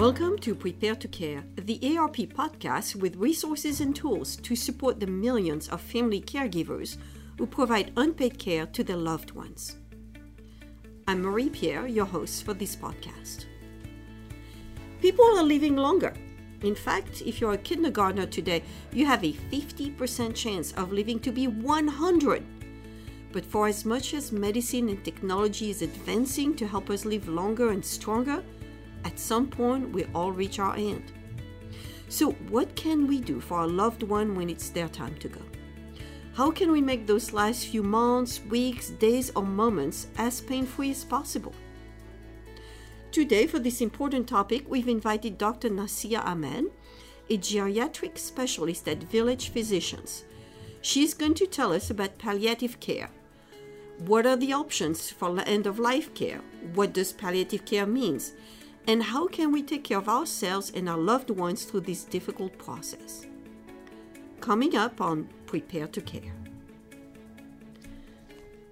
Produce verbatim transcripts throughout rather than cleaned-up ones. Welcome to Prepare to Care, the A R P podcast with resources and tools to support the millions of family caregivers who provide unpaid care to their loved ones. I'm Marie-Pierre, your host for this podcast. People are living longer. In fact, if you're a kindergartner today, you have a fifty percent chance of living to be one hundred. But for as much as medicine and technology is advancing to help us live longer and stronger, at some point, we all reach our end. So what can we do for our loved one when it's their time to go? How can we make those last few months, weeks, days, or moments as pain-free as possible? Today, for this important topic, we've invited Doctor Nasia Aman, a geriatric specialist at Village Physicians. She's going to tell us about palliative care. What are the options for end-of-life care? What does palliative care mean? And how can we take care of ourselves and our loved ones through this difficult process? Coming up on Prepare to Care.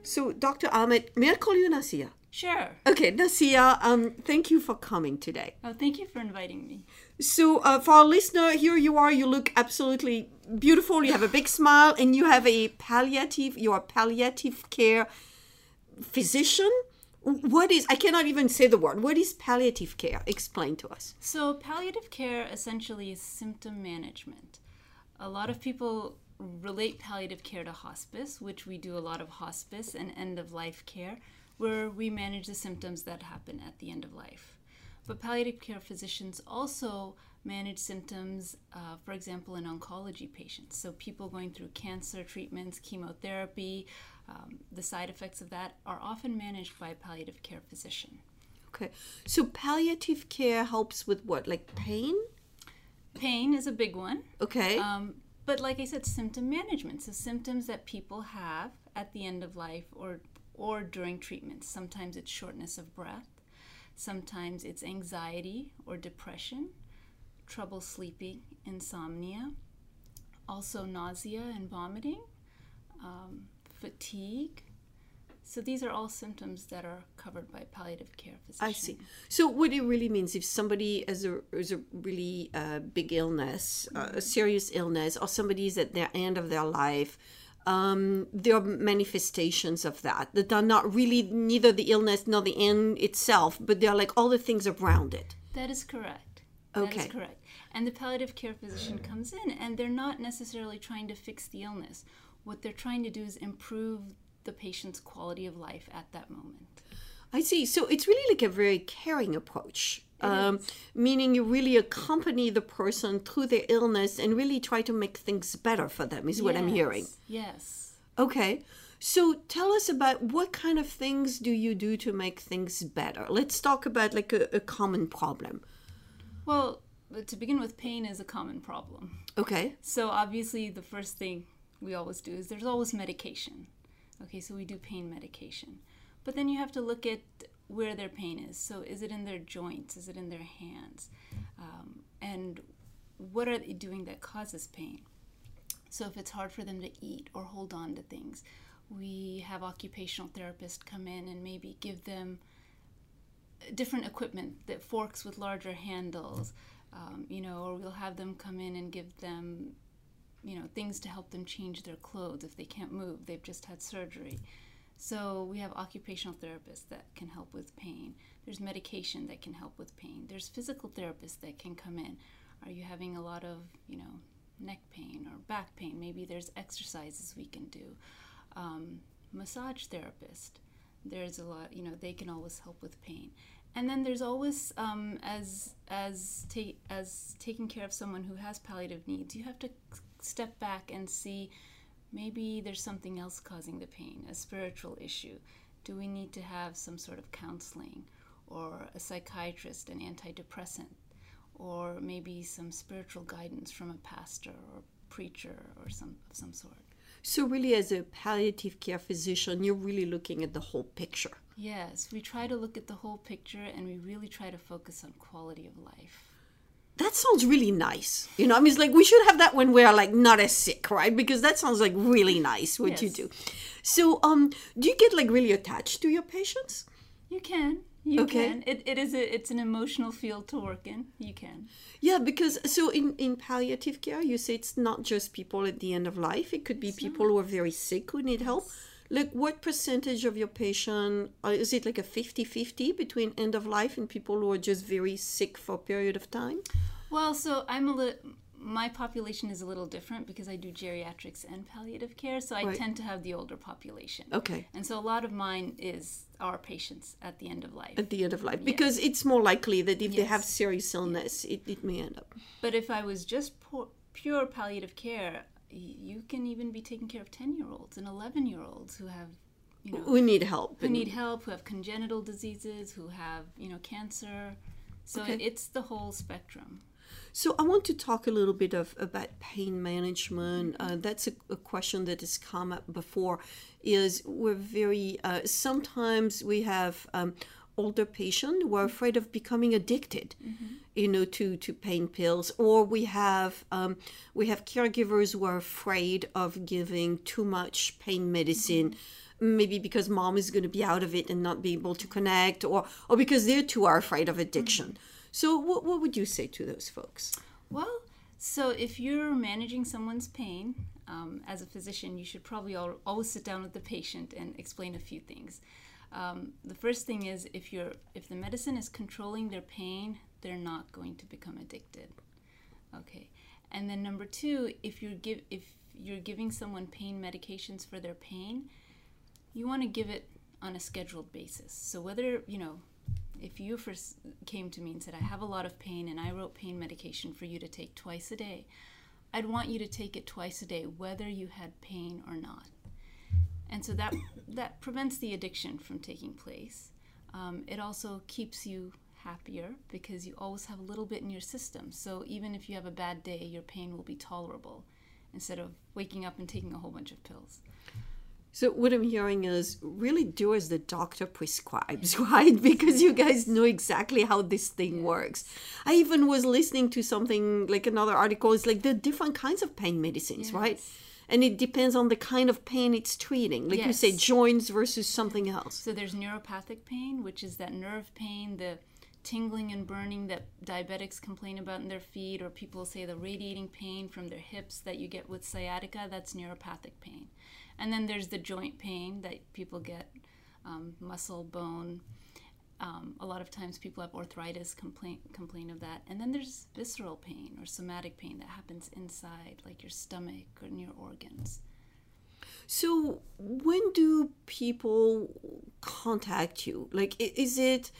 So, Doctor Ahmed, may I call you Nasia? Sure. Okay, Nasia, um, thank you for coming today. Oh, thank you for inviting me. So, uh, for our listener, here you are. You look absolutely beautiful. You have a big smile, and you have a palliative. You are a palliative care physician. What is, I cannot even say the word, what is palliative care? Explain to us. So palliative care essentially is symptom management. A lot of people relate palliative care to hospice, which we do a lot of hospice and end-of-life care, where we manage the symptoms that happen at the end of life. But palliative care physicians also manage symptoms, uh, for example, in oncology patients. So people going through cancer treatments, chemotherapy, um, the side effects of that are often managed by a palliative care physician. Okay. So palliative care helps with what? Like pain? Pain is a big one. Okay. Um, but like I said, symptom management. So symptoms that people have at the end of life or or during treatments. Sometimes it's shortness of breath. Sometimes it's anxiety or depression, trouble sleeping, insomnia, also nausea and vomiting, um, fatigue. So these are all symptoms that are covered by palliative care physicians. I see. So what it really means, if somebody has a, has a really uh, big illness, uh, a serious illness, or somebody is at the end of their life, Um, there are manifestations of that, that are not really neither the illness nor the end itself, but they're like all the things around it. That is correct. Okay. That is correct. And the palliative care physician comes in, and they're not necessarily trying to fix the illness. What they're trying to do is improve the patient's quality of life at that moment. I see. So it's really like a very caring approach. Um, meaning you really accompany the person through their illness and really try to make things better for them is yes, what I'm hearing. Yes. Okay. So tell us about what kind of things do you do to make things better? Let's talk about like a, a common problem. Well, to begin with, pain is a common problem. Okay. So obviously the first thing we always do is there's always medication. Okay, so we do pain medication. But then you have to look at where their pain is. So is it in their joints? Is it in their hands? Um, and what are they doing that causes pain? So if it's hard for them to eat or hold on to things, we have occupational therapists come in and maybe give them different equipment, that forks with larger handles, um, you know, or we'll have them come in and give them, you know, things to help them change their clothes if they can't move, they've just had surgery. So we have occupational therapists that can help with pain. There's medication that can help with pain. There's physical therapists that can come in. Are you having a lot of, you know, neck pain or back pain? Maybe there's exercises we can do. Um, massage therapist. There's a lot, you know, they can always help with pain. And then there's always, um, as as ta- as taking care of someone who has palliative needs, you have to step back and see, maybe there's something else causing the pain, a spiritual issue. Do we need to have some sort of counseling or a psychiatrist, an antidepressant, or maybe some spiritual guidance from a pastor or preacher or some of some sort? So really as a palliative care physician, you're really looking at the whole picture. Yes, we try to look at the whole picture and we really try to focus on quality of life. That sounds really nice. You know, I mean, it's like we should have that when we're like not as sick, right? Because that sounds like really nice what yes. you do. So um, do you get like really attached to your patients? You can. You okay. can. It, it is a, it's an emotional field to work in. You can. Yeah, because so in, in palliative care, you say it's not just people at the end of life. It could be so, people who are very sick who need yes. help. Like what percentage of your patient, is it like a fifty-fifty between end of life and people who are just very sick for a period of time? Well, so I'm a little, my population is a little different because I do geriatrics and palliative care, so I right. tend to have the older population. Okay. And so a lot of mine is our patients at the end of life. At the end of life, because yes. it's more likely that if yes. they have serious illness, yes. it, it may end up. But if I was just poor, pure palliative care, you can even be taking care of ten-year-olds and eleven-year-olds who have, you know... Who need help. Who need help, who have congenital diseases, who have, you know, cancer. So okay. it's the whole spectrum. So I want to talk a little bit of about pain management. Uh, that's a, a question that has come up before, is we're very... Uh, sometimes we have... Um, older patients who are afraid of becoming addicted, mm-hmm. you know, to, to pain pills, or we have um, we have caregivers who are afraid of giving too much pain medicine, mm-hmm. maybe because mom is going to be out of it and not be able to connect, or or because they too are afraid of addiction. Mm-hmm. So what what would you say to those folks? Well, so if you're managing someone's pain, um, as a physician, you should probably all, always sit down with the patient and explain a few things. Um, the first thing is if you're if the medicine is controlling their pain, they're not going to become addicted. Okay. And then number two, if you're give if you're giving someone pain medications for their pain, you want to give it on a scheduled basis. So whether, you know, if you first came to me and said, I have a lot of pain and I wrote pain medication for you to take twice a day, I'd want you to take it twice a day, whether you had pain or not. And so that that prevents the addiction from taking place. Um, it also keeps you happier because you always have a little bit in your system. So even if you have a bad day, your pain will be tolerable instead of waking up and taking a whole bunch of pills. So what I'm hearing is really do as the doctor prescribes, right? Because you guys know exactly how this thing works. I even was listening to something like another article. It's like there are different kinds of pain medicines, yes. right? And it depends on the kind of pain it's treating. Like yes. you say, joints versus something else. So there's neuropathic pain, which is that nerve pain, the tingling and burning that diabetics complain about in their feet, or people say the radiating pain from their hips that you get with sciatica, that's neuropathic pain. And then there's the joint pain that people get, um, muscle, bone. Um, a lot of times people have arthritis, complain, complain of that. And then there's visceral pain or somatic pain that happens inside, like your stomach or in your organs. So when do people contact you? Like, is it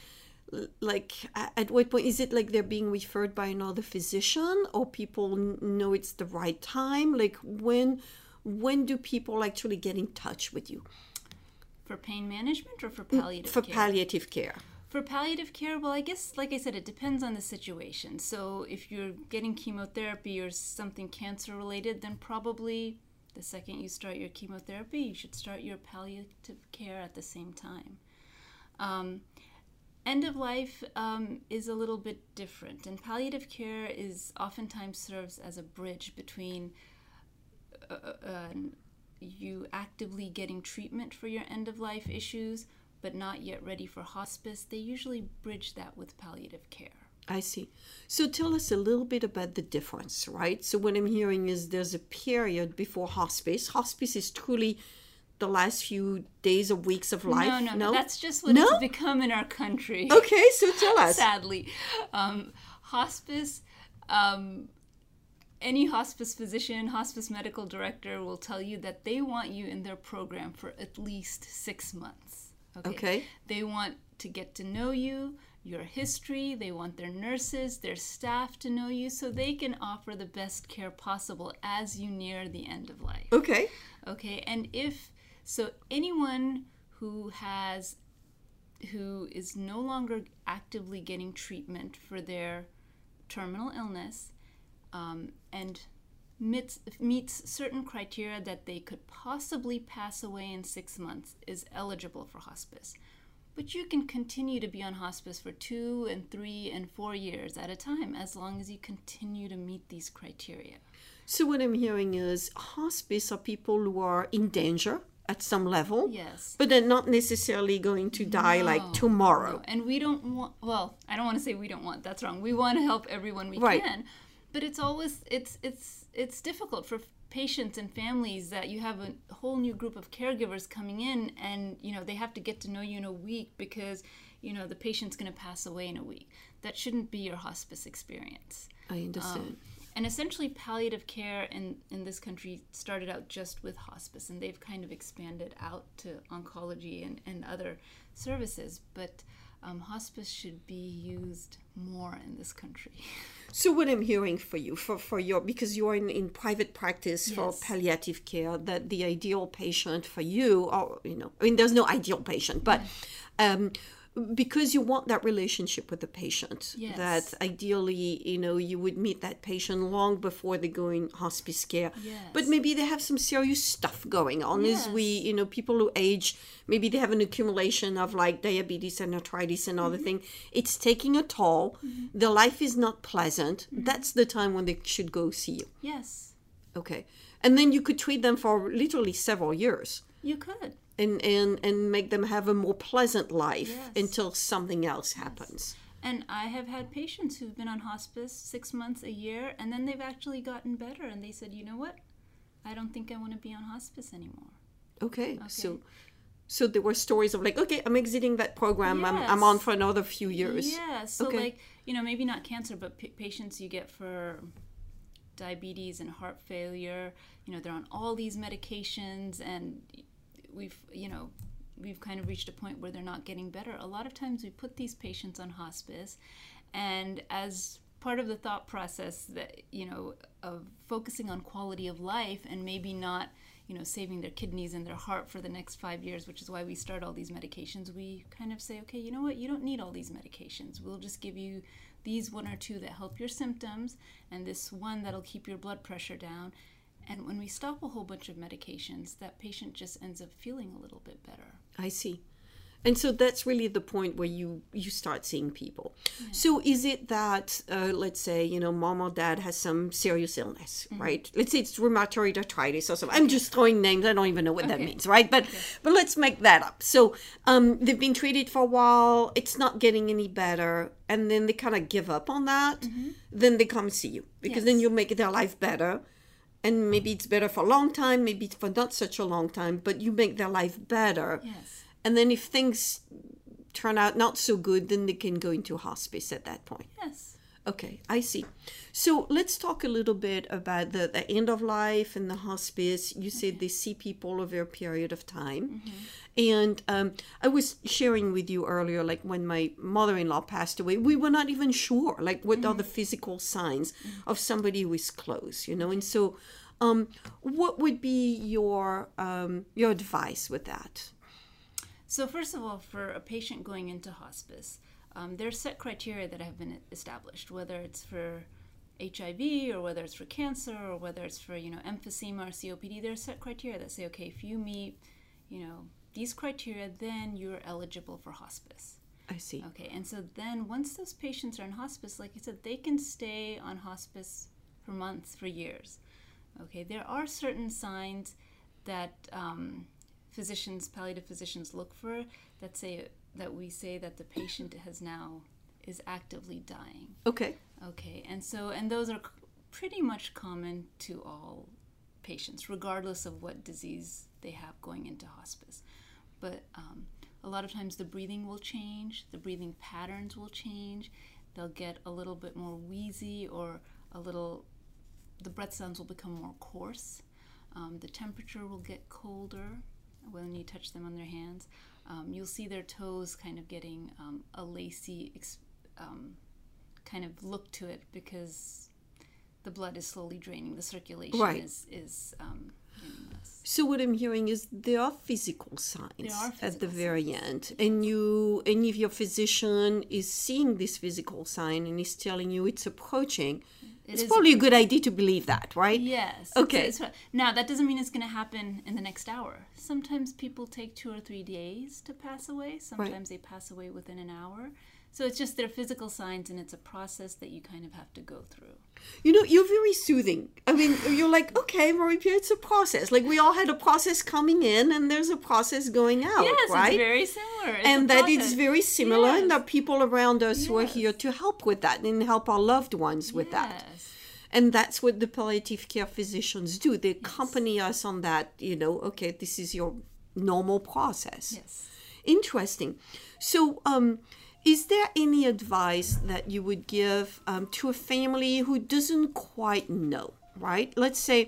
like, at what point, is it like they're being referred by another physician or people know it's the right time? Like, when, when do people actually get in touch with you? For pain management or for palliative for care? For palliative care. For palliative care, well, I guess, like I said, it depends on the situation. So if you're getting chemotherapy or something cancer-related, then probably the second you start your chemotherapy, you should start your palliative care at the same time. Um, end of life um, is a little bit different, and palliative care is oftentimes serves as a bridge between uh, uh, you actively getting treatment for your end-of-life issues, but not yet ready for hospice. They usually bridge that with palliative care. I see. So tell us a little bit about the difference, right? So what I'm hearing is there's a period before hospice. Hospice is truly the last few days or weeks of life. No, no, no? That's just what no? it's become in our country. Okay, so tell us. Sadly. Um, hospice... Um, Any hospice physician, hospice medical director will tell you that they want you in their program for at least six months. Okay. okay. They want to get to know you, your history. They want their nurses, their staff to know you so they can offer the best care possible as you near the end of life. Okay. Okay. And if, so anyone who has, who is no longer actively getting treatment for their terminal illness, Um, and meets, meets certain criteria that they could possibly pass away in six months is eligible for hospice. But you can continue to be on hospice for two and three and four years at a time as long as you continue to meet these criteria. So what I'm hearing is hospice are people who are in danger at some level, yes, but they're not necessarily going to die no, like tomorrow. No. And we don't want, well, I don't want to say we don't want, that's wrong. We want to help everyone we right. can, but it's always, it's, it's, it's difficult for patients and families that you have a whole new group of caregivers coming in and, you know, they have to get to know you in a week because, you know, the patient's going to pass away in a week. That shouldn't be your hospice experience. I understand. Um, And essentially palliative care in, in this country started out just with hospice, and they've kind of expanded out to oncology and, and other services. But um, hospice should be used more in this country. So what I'm hearing for you, for, for your, because you're in, in private practice yes. for palliative care, that the ideal patient for you, or, you know, I mean, there's no ideal patient, but... Yeah. Um, because you want that relationship with the patient, yes. that ideally, you know, you would meet that patient long before they go in hospice care. Yes. But maybe they have some serious stuff going on yes. as we, you know, people who age, maybe they have an accumulation of like diabetes and arthritis and other mm-hmm. things. It's taking a toll. Mm-hmm. Their life is not pleasant. Mm-hmm. That's the time when they should go see you. Yes. Okay. And then you could treat them for literally several years. You could. And, and and make them have a more pleasant life yes. until something else happens. Yes. And I have had patients who've been on hospice six months, a year, and then they've actually gotten better. And they said, you know what? I don't think I want to be on hospice anymore. Okay. okay. So so there were stories of like, okay, I'm exiting that program. Yes. I'm, I'm on for another few years. Yeah. So okay. like, you know, maybe not cancer, but p- patients you get for... diabetes and heart failure, you know, they're on all these medications, and we've, you know, we've kind of reached a point where they're not getting better. A lot of times we put these patients on hospice, and as part of the thought process that, you know, of focusing on quality of life and maybe not, you know, saving their kidneys and their heart for the next five years, which is why we start all these medications, we kind of say, okay, you know what, you don't need all these medications. We'll just give you these one or two that help your symptoms and this one that'll keep your blood pressure down. And when we stop a whole bunch of medications, that patient just ends up feeling a little bit better. I see. And so that's really the point where you, you start seeing people. Yeah. So is it that, uh, let's say, you know, mom or dad has some serious illness, mm-hmm. right? Let's say it's rheumatoid arthritis or something. I'm just throwing names. I don't even know what okay. that means, right? But okay. but let's make that up. So um, they've been treated for a while. It's not getting any better. And then they kind of give up on that. Mm-hmm. Then they come see you because yes. then you make their life better. And maybe it's better for a long time. Maybe it's for not such a long time. But you make their life better. Yes. And then if things turn out not so good, then they can go into hospice at that point. Yes. Okay, I see. So let's talk a little bit about the, the end of life and the hospice. You okay. said they see people over a period of time. Mm-hmm. And um, I was sharing with you earlier, like when my mother-in-law passed away, we were not even sure, like what mm-hmm. are the physical signs mm-hmm. of somebody who is close, you know? And so um, what would be your um, your advice with that? So first of all, for a patient going into hospice, um, there are set criteria that have been established, whether it's for H I V or whether it's for cancer or whether it's for, you know, emphysema or C O P D. There are set criteria that say, okay, if you meet, you know, these criteria, then you're eligible for hospice. I see. Okay, and so then once those patients are in hospice, like you said, they can stay on hospice for months, for years. Okay, there are certain signs that... Um, physicians, palliative physicians look for that say that we say that the patient has now is actively dying. Okay. Okay. And so, and those are pretty much common to all patients, regardless of what disease they have going into hospice. But um, a lot of times the breathing will change, the breathing patterns will change. They'll get a little bit more wheezy or a little, the breath sounds will become more coarse. Um, the temperature will get colder when you touch them on their hands. Um, you'll see their toes kind of getting um, a lacy exp- um, kind of look to it because the blood is slowly draining. The circulation right. is... is um, so what I'm hearing is there are physical signs there are physical at the very signs. End. And, you, and if your physician is seeing this physical sign and is telling you it's approaching... It it's probably a good idea to believe that, right? Yes. Okay. It's, it's, now, that doesn't mean it's going to happen in the next hour. Sometimes people take two or three days to pass away. Sometimes right. they pass away within an hour. So it's just their physical signs, and it's a process that you kind of have to go through. You know, you're very soothing. I mean, you're like, okay, Marie-Pierre, it's a process. Like, we all had a process coming in, and there's a process going out, yes, right? Yes, it's very similar. It's and that it's very similar, yes. and that people around us yes. who are here to help with that and help our loved ones with yes. that. And that's what the palliative care physicians do. They yes. accompany us on that, you know, okay, this is your normal process. Yes. Interesting. So, um... is there any advice that you would give um, to a family who doesn't quite know, right? Let's say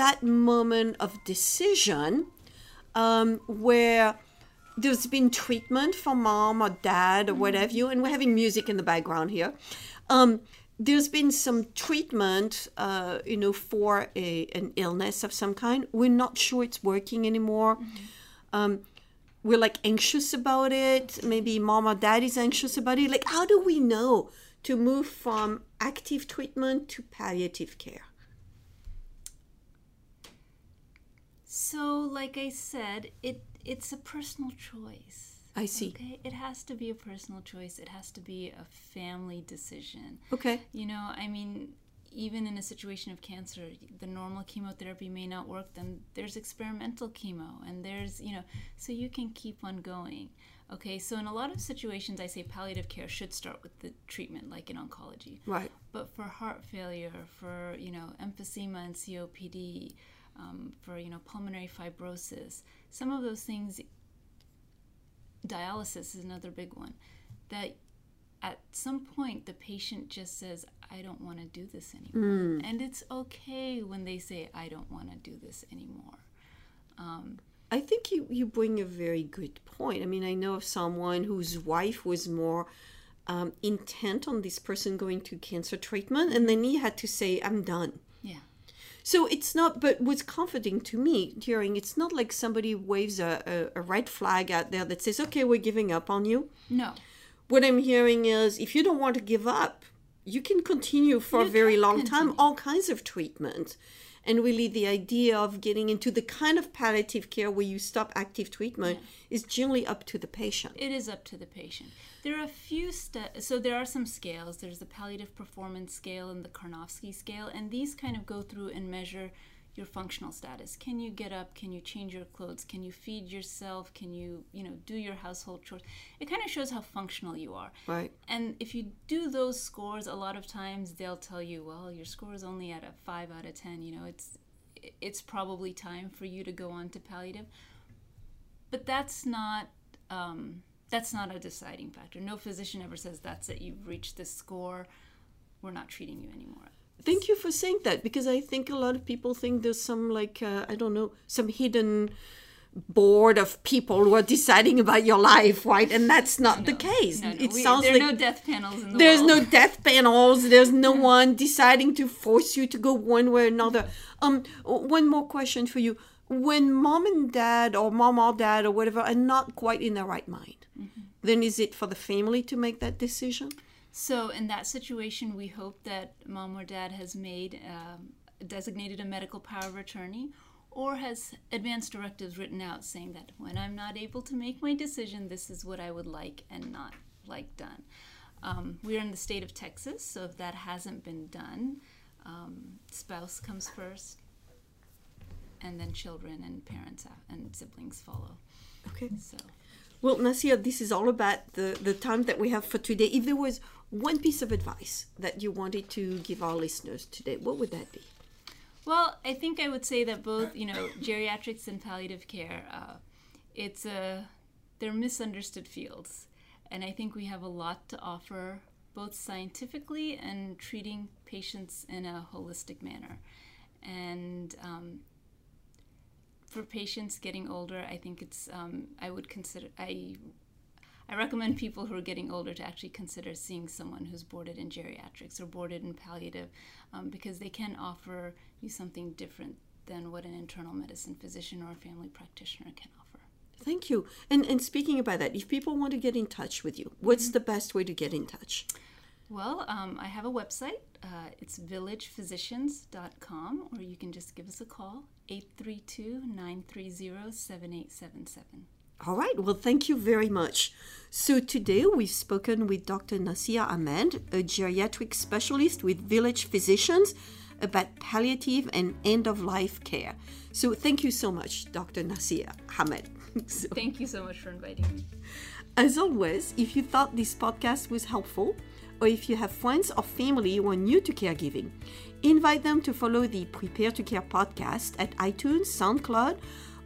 that moment of decision um, where there's been treatment for mom or dad or mm-hmm. whatever you, and we're having music in the background here. Um, there's been some treatment, uh, you know, for a, an illness of some kind. We're not sure it's working anymore. Mm-hmm. Um, we're like anxious about it. Maybe mom or dad is anxious about it. Like, how do we know to move from active treatment to palliative care? So, like I said, it it's a personal choice. I see. Okay, it has to be a personal choice. It has to be a family decision. Okay. You know, I mean, even in a situation of cancer, the normal chemotherapy may not work. Then there's experimental chemo, and there's, you know, so you can keep on going. Okay, so in a lot of situations, I say palliative care should start with the treatment, like in oncology. Right. But for heart failure, for, you know, emphysema and C O P D, um, for, you know, pulmonary fibrosis, some of those things, dialysis is another big one, that at some point the patient just says, I don't want to do this anymore. Mm. And it's okay when they say, I don't want to do this anymore. Um, I think you, you bring a very good point. I mean, I know of someone whose wife was more um, intent on this person going to cancer treatment, and then he had to say, I'm done. Yeah. So it's not, but what's comforting to me during, it's not like somebody waves a, a, a red flag out there that says, okay, we're giving up on you. No. What I'm hearing is, if you don't want to give up, you can continue for you a very long continue. time, all kinds of treatment. And really the idea of getting into the kind of palliative care where you stop active treatment yeah. is generally up to the patient. It is up to the patient. There are a few steps. So there are some scales. There's the palliative performance scale and the Karnofsky scale. And these kind of go through and measure your functional status. Can you get up? Can you change your clothes? Can you feed yourself? Can you, you know, do your household chores? It kind of shows how functional you are. Right. And if you do those scores, a lot of times they'll tell you, well, your score is only at a five out of ten. You know, it's it's probably time for you to go on to palliative. But that's not um, that's not a deciding factor. No physician ever says, that's it, you've reached this score, we're not treating you anymore. Thank you for saying that, because I think a lot of people think there's some, like, uh, I don't know, some hidden board of people who are deciding about your life, right? And that's not no, the case. No, no. It we, sounds there are like no death panels in the There's world. no death panels. There's no one deciding to force you to go one way or another. Um, one more question for you. When mom and dad or mom or dad or whatever are not quite in their right mind, mm-hmm. then is it for the family to make that decision? So in that situation, we hope that mom or dad has made, um, designated a medical power of attorney, or has advance directives written out saying that when I'm not able to make my decision, this is what I would like and not like done. Um, we're in the state of Texas, so if that hasn't been done, um, spouse comes first, and then children and parents and siblings follow. Okay. So. Well, Nasia, this is all about the, the time that we have for today. If there was one piece of advice that you wanted to give our listeners today, what would that be? Well, I think I would say that both, you know, geriatrics and palliative care, uh, it's a, they're misunderstood fields. And I think we have a lot to offer, both scientifically and treating patients in a holistic manner. And um, for patients getting older, I think it's, um, I would consider, I I recommend people who are getting older to actually consider seeing someone who's boarded in geriatrics or boarded in palliative, um, because they can offer you something different than what an internal medicine physician or a family practitioner can offer. Thank you. And, and speaking about that, if people want to get in touch with you, what's mm-hmm. the best way to get in touch? Well, um, I have a website. Uh, it's village physicians dot com, or you can just give us a call, eight three two, nine three zero, seven eight seven seven. All right, well, thank you very much. So today we've spoken with Doctor Nasia Aman, a geriatric specialist with Village Physicians, about palliative and end-of-life care. So thank you so much, Doctor Nasia Aman. So, thank you so much for inviting me. As always, if you thought this podcast was helpful, or if you have friends or family who are new to caregiving, invite them to follow the Prepare to Care podcast at iTunes, SoundCloud,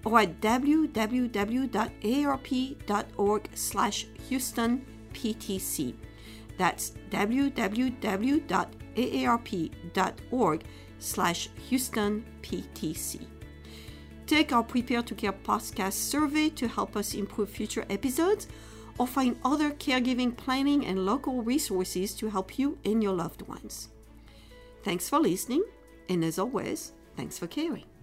or at w w w dot a a r p dot org slash Houston P T C. That's w w w dot a a r p dot org slash Houston P T C. Take our Prepare to Care podcast survey to help us improve future episodes, or find other caregiving planning and local resources to help you and your loved ones. Thanks for listening, and as always, thanks for caring.